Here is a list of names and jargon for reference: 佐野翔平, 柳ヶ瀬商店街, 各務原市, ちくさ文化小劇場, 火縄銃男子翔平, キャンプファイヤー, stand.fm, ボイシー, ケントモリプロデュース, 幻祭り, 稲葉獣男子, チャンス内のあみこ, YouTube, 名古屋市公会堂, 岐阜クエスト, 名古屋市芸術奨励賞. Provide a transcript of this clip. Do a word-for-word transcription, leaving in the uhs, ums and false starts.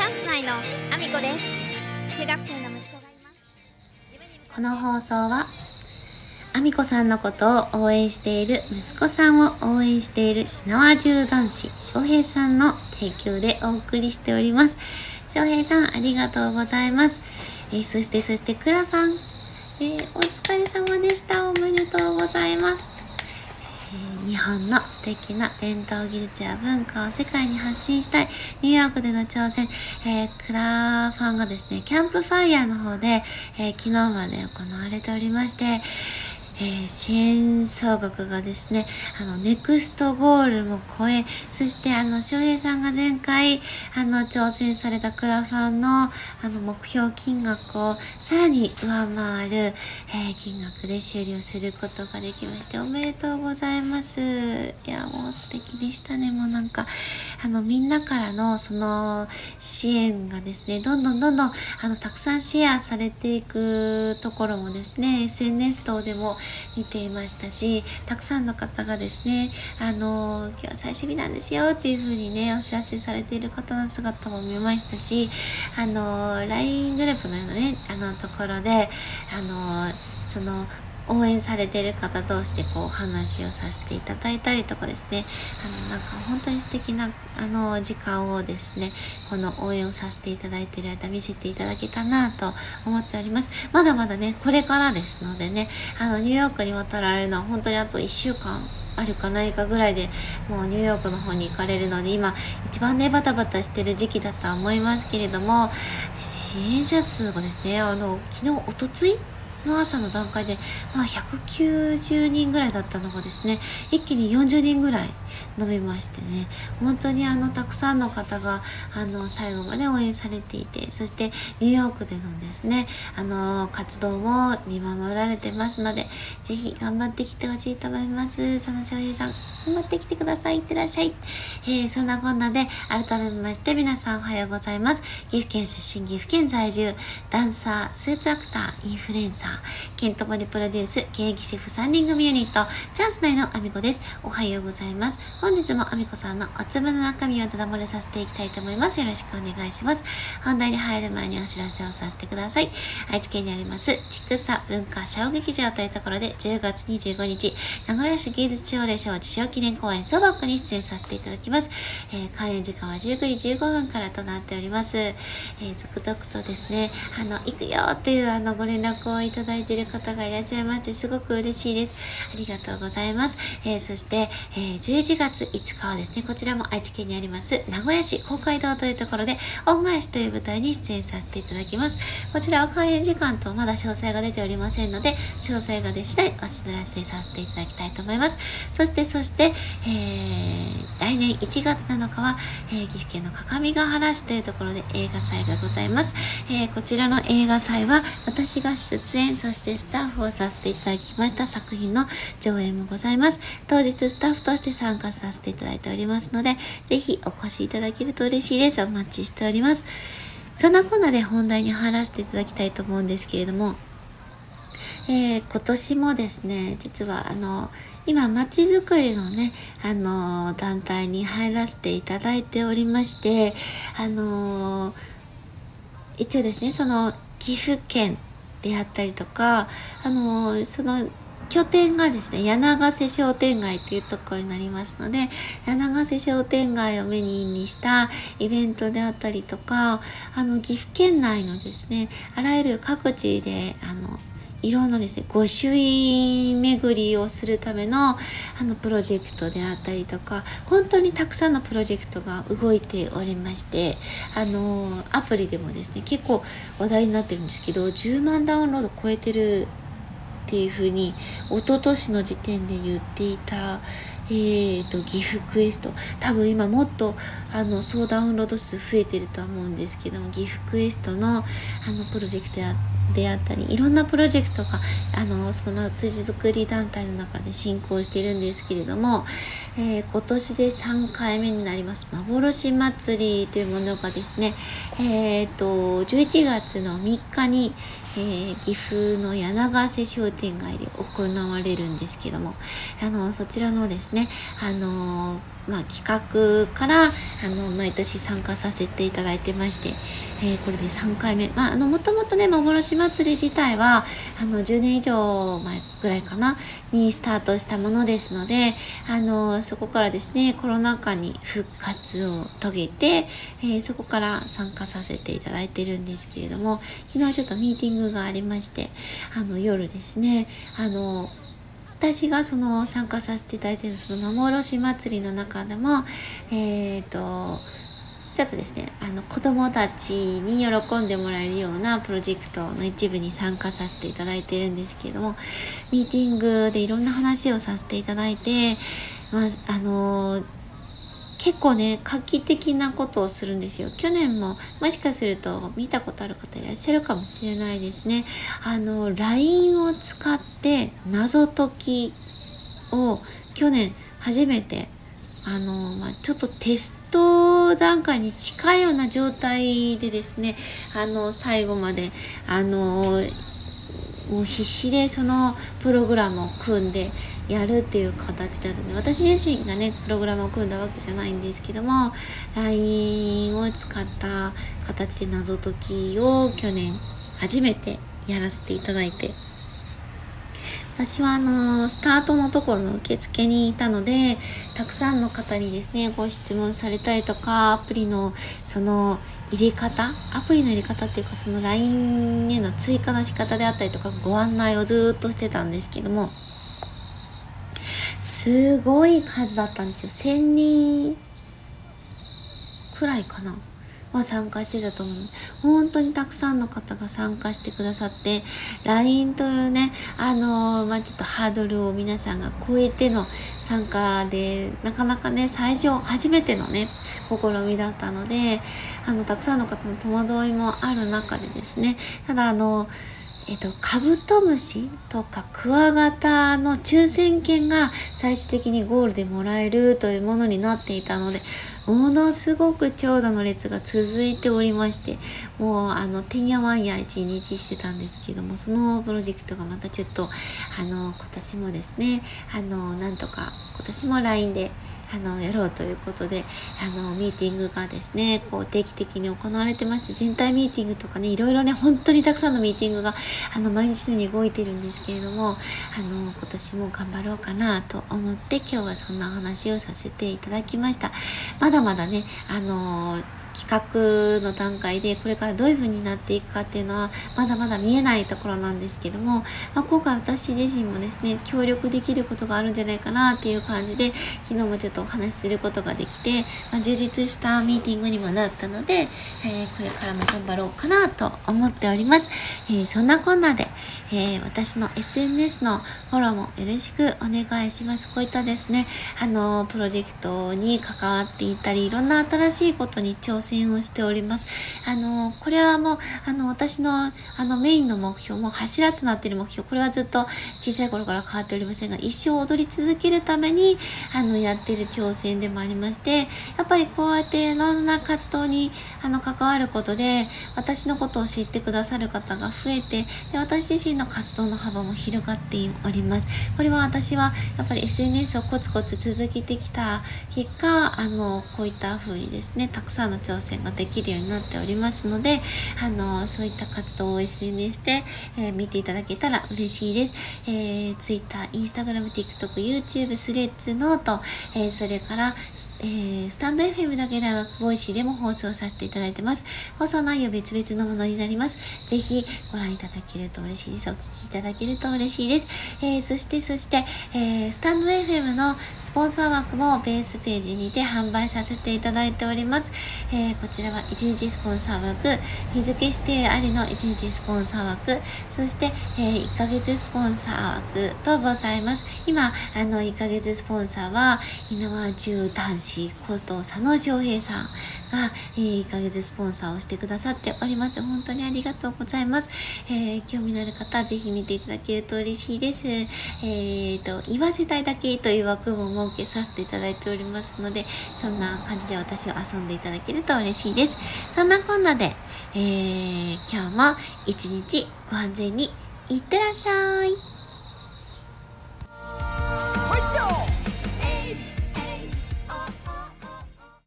チャンス内のあみこです。中学生の息子がいます。この放送はあみこさんのことを応援している、息子さんを応援している火縄銃男子翔平さんの提供でお送りしております。翔平さん、ありがとうございます。えー、そしてそしてクラファン、えー、お疲れ様でした。おめでとうございます。日本の素敵な伝統技術や文化を世界に発信したいニューヨークでの挑戦、えー、クラファンがですね、キャンプファイヤーの方で、えー、昨日まで行われておりまして、えー、支援総額がですね、あのネクストゴールも超え、そしてあの翔平さんが前回あの挑戦されたクラファンのあの目標金額をさらに上回る、えー、金額で終了することができまして、おめでとうございます。いや、もう素敵でしたね。もうなんかあのみんなからのその支援がですね、どんどんどんどんあのたくさんシェアされていくところもですね、エスエヌエス 等でも見ていましたし、たくさんの方がですね、あの今日最終日なんですよっていう風にね、お知らせされている方の姿も見ましたし、あの ライン グループのようなね、あのところであのその応援されている方同士でこうお話をさせていただいたりとかですね、あのなんか本当に素敵なあの時間をですね、この応援をさせていただいている間見せていただけたなと思っております。まだまだね、これからですのでね、あのニューヨークに渡られるのは本当にあといっしゅうかんあるかないかぐらいで、もうニューヨークの方に行かれるので、今一番ねバタバタしてる時期だとは思いますけれども、支援者数がですね、あの昨日おとついの朝の段階で、まあ、ひゃくきゅうじゅうにんぐらいだったのがですね、一気によんじゅうにんぐらい伸びましてね、本当にあのたくさんの方があの最後まで応援されていて、そしてニューヨークでのですね、あの活動も見守られてますので、ぜひ頑張ってきてほしいと思います。その翔平さん、頑張ってきてください。いってらっしゃい。えー、そんなこんなで、改めまして皆さんおはようございます。岐阜県出身、岐阜県在住、ダンサー、スーツアクター、インフルエンサー、ケントモリプロデュース、現役シェフさんにん組ユニット、チャンス内のあみこです。おはようございます。本日もあみこさんのお粒の中身をただ漏れさせていきたいと思います。よろしくお願いします。本題に入る前にお知らせをさせてください。愛知県にありますちくさ文化小劇場というところで、じゅうがつにじゅうごにち、名古屋市芸術奨励賞受賞記念公演ソバックに出演させていただきます。えー、開演時間はじゅうくじじゅうごふんからとなっております。えー、続々とですね、あの行くよっていうあのご連絡をいただいていただいている方がいらっしゃいまして、すごく嬉しいです。ありがとうございます。えー、そして、えー、じゅういちがついつかはですね、こちらも愛知県にあります名古屋市公会堂というところで、恩返しという舞台に出演させていただきます。こちらは開演時間とまだ詳細が出ておりませんので、詳細が出次第お知らせさせていただきたいと思います。そしてそして、えー、来年いちがつなのかは、えー、岐阜県の各務原市というところで映画祭がございます。えー、こちらの映画祭は私が出演、そしてスタッフをさせていただきました作品の上映もございます。当日スタッフとして参加させていただいておりますので、ぜひお越しいただけると嬉しいです。お待ちしております。そんなこんなで本題に入らせていただきたいと思うんですけれども、えー、今年もですね、実はあの今まちづくりのね、あの団体に入らせていただいておりまして、あの一応ですね、その岐阜県であったりとか、あのー、その拠点がですね、柳ヶ瀬商店街というところになりますので、柳ヶ瀬商店街をメインにしたイベントであったりとか、あの岐阜県内のですね、あらゆる各地であのいろんなですね、御朱印巡りをするためのあのプロジェクトであったりとか、本当にたくさんのプロジェクトが動いておりまして、あのアプリでもですね、結構話題になってるんですけど、じゅうまんダウンロード超えてるっていう風に一昨年の時点で言っていた、えーと、岐阜クエスト、多分今もっとあの総ダウンロード数増えてるとは思うんですけども、岐阜クエストのあのプロジェクトやであったり、いろんなプロジェクトがあのその辻作り団体の中で進行しているんですけれども、えー、今年でさんかいめになります幻祭りというものがですね、えー、とじゅういちがつのみっかに、ええー、岐阜の柳ヶ瀬商店街で行われるんですけども、あのそちらのですね、あのーまあ、企画からあの毎年参加させていただいてまして、えー、これでさんかいめ。まあ、あのもともとね、幻祭り自体はあのじゅうねん以上前ぐらいかなにスタートしたものですので、あのそこからですねコロナ禍に復活を遂げて、えー、そこから参加させていただいてるんですけれども、昨日ちょっとミーティングがありまして、あの夜ですね、あの私がその参加させていただいているその幻祭りの中でも、えーと、ちょっとですね、あの子どもたちに喜んでもらえるようなプロジェクトの一部に参加させていただいているんですけれども、ミーティングでいろんな話をさせていただいて、まあ、あの結構ね画期的なことをするんですよ。去年ももしかすると見たことある方いらっしゃるかもしれないですね。あの ライン を使って謎解きを去年初めてあの、まあ、ちょっとテスト段階に近いような状態でですね、あの最後まであのもう必死でそのプログラムを組んでやるっていう形だとね、私自身がねプログラムを組んだわけじゃないんですけども、 ライン を使った形で謎解きを去年初めてやらせていただいて、私はあのスタートのところの受付にいたので、たくさんの方にですねご質問されたりとか、アプリのその入れ方、アプリの入れ方っていうかその ライン への追加の仕方であったりとかご案内をずっとしてたんですけども、すごい数だったんですよ。せんにんくらいかなは参加してたと思う。本当にたくさんの方が参加してくださって、 ライン というねあの、まあ、ちょっとハードルを皆さんが超えての参加で、なかなかね最初初めてのね試みだったので、あのたくさんの方の戸惑いもある中でですね、ただあのえっと、カブトムシとかクワガタの抽選券が最終的にゴールでもらえるというものになっていたので、ものすごく長蛇の列が続いておりまして、もうあのてんやわんや一日してたんですけども、そのプロジェクトがまたちょっとあの今年もですね、あのなんとか今年も ライン であのやろうということで、あのミーティングがですねこう定期的に行われてまして、全体ミーティングとかね、いろいろね本当にたくさんのミーティングがあの毎日のように動いているんですけれども、あの今年も頑張ろうかなと思って今日はそんな話をさせていただきました。まだまだねあの企画の段階で、これからどういう風になっていくかっていうのはまだまだ見えないところなんですけども、まあ、今回私自身もですね協力できることがあるんじゃないかなっていう感じで、昨日もちょっとお話しすることができて、まあ、充実したミーティングにもなったので、えー、これからも頑張ろうかなと思っております。えー、そんなこんなで、えー、私の エスエヌエス のフォローもよろしくお願いします。こういったですねあのプロジェクトに関わっていたり、いろんな新しいことに挑戦をしております。あのこれはもうあの私のあのメインの目標、もう柱となっている目標、これはずっと小さい頃から変わっておりませんが、一生踊り続けるためにあのやっている挑戦でもありまして、やっぱりこうやっていろんな活動にあの関わることで、私のことを知ってくださる方が増えて、で私自身の活動の幅も広がっております。これは私はやっぱり エスエヌエス をコツコツ続けてきた結果、あのこういった風にですねたくさんの挑戦挑戦ができるようになっておりますので、あのそういった活動を エスエヌエス で、えー、見ていただけたら嬉しいです。えー、Twitter、Instagram、TikTok、YouTube、スレッズ、ノート、えー、それから、えー、スタンド エフエム だけではなくボイシーでも放送させていただいてます。放送内容別々のものになります。ぜひご覧いただけると嬉しいです。お聞きいただけると嬉しいです。えー、そしてそして、えー、スタンド エフエム のスポンサー枠もベースページにて販売させていただいております。えーこちらはいちにちスポンサー枠、日付指定ありのいちにちスポンサー枠、そして、えー、いっかげつスポンサー枠とございます。今あのいっかげつスポンサーは稲葉獣男子こと佐野翔平さんが、えー、いっかげつスポンサーをしてくださっております。本当にありがとうございます。えー、興味のある方ぜひ見ていただけると嬉しいです。えーと言わせたいだけという枠も設けさせていただいておりますので、そんな感じで私を遊んでいただけるとと嬉しいです。そんなこんなで、えー、今日も一日ご安全にいってらっしゃい。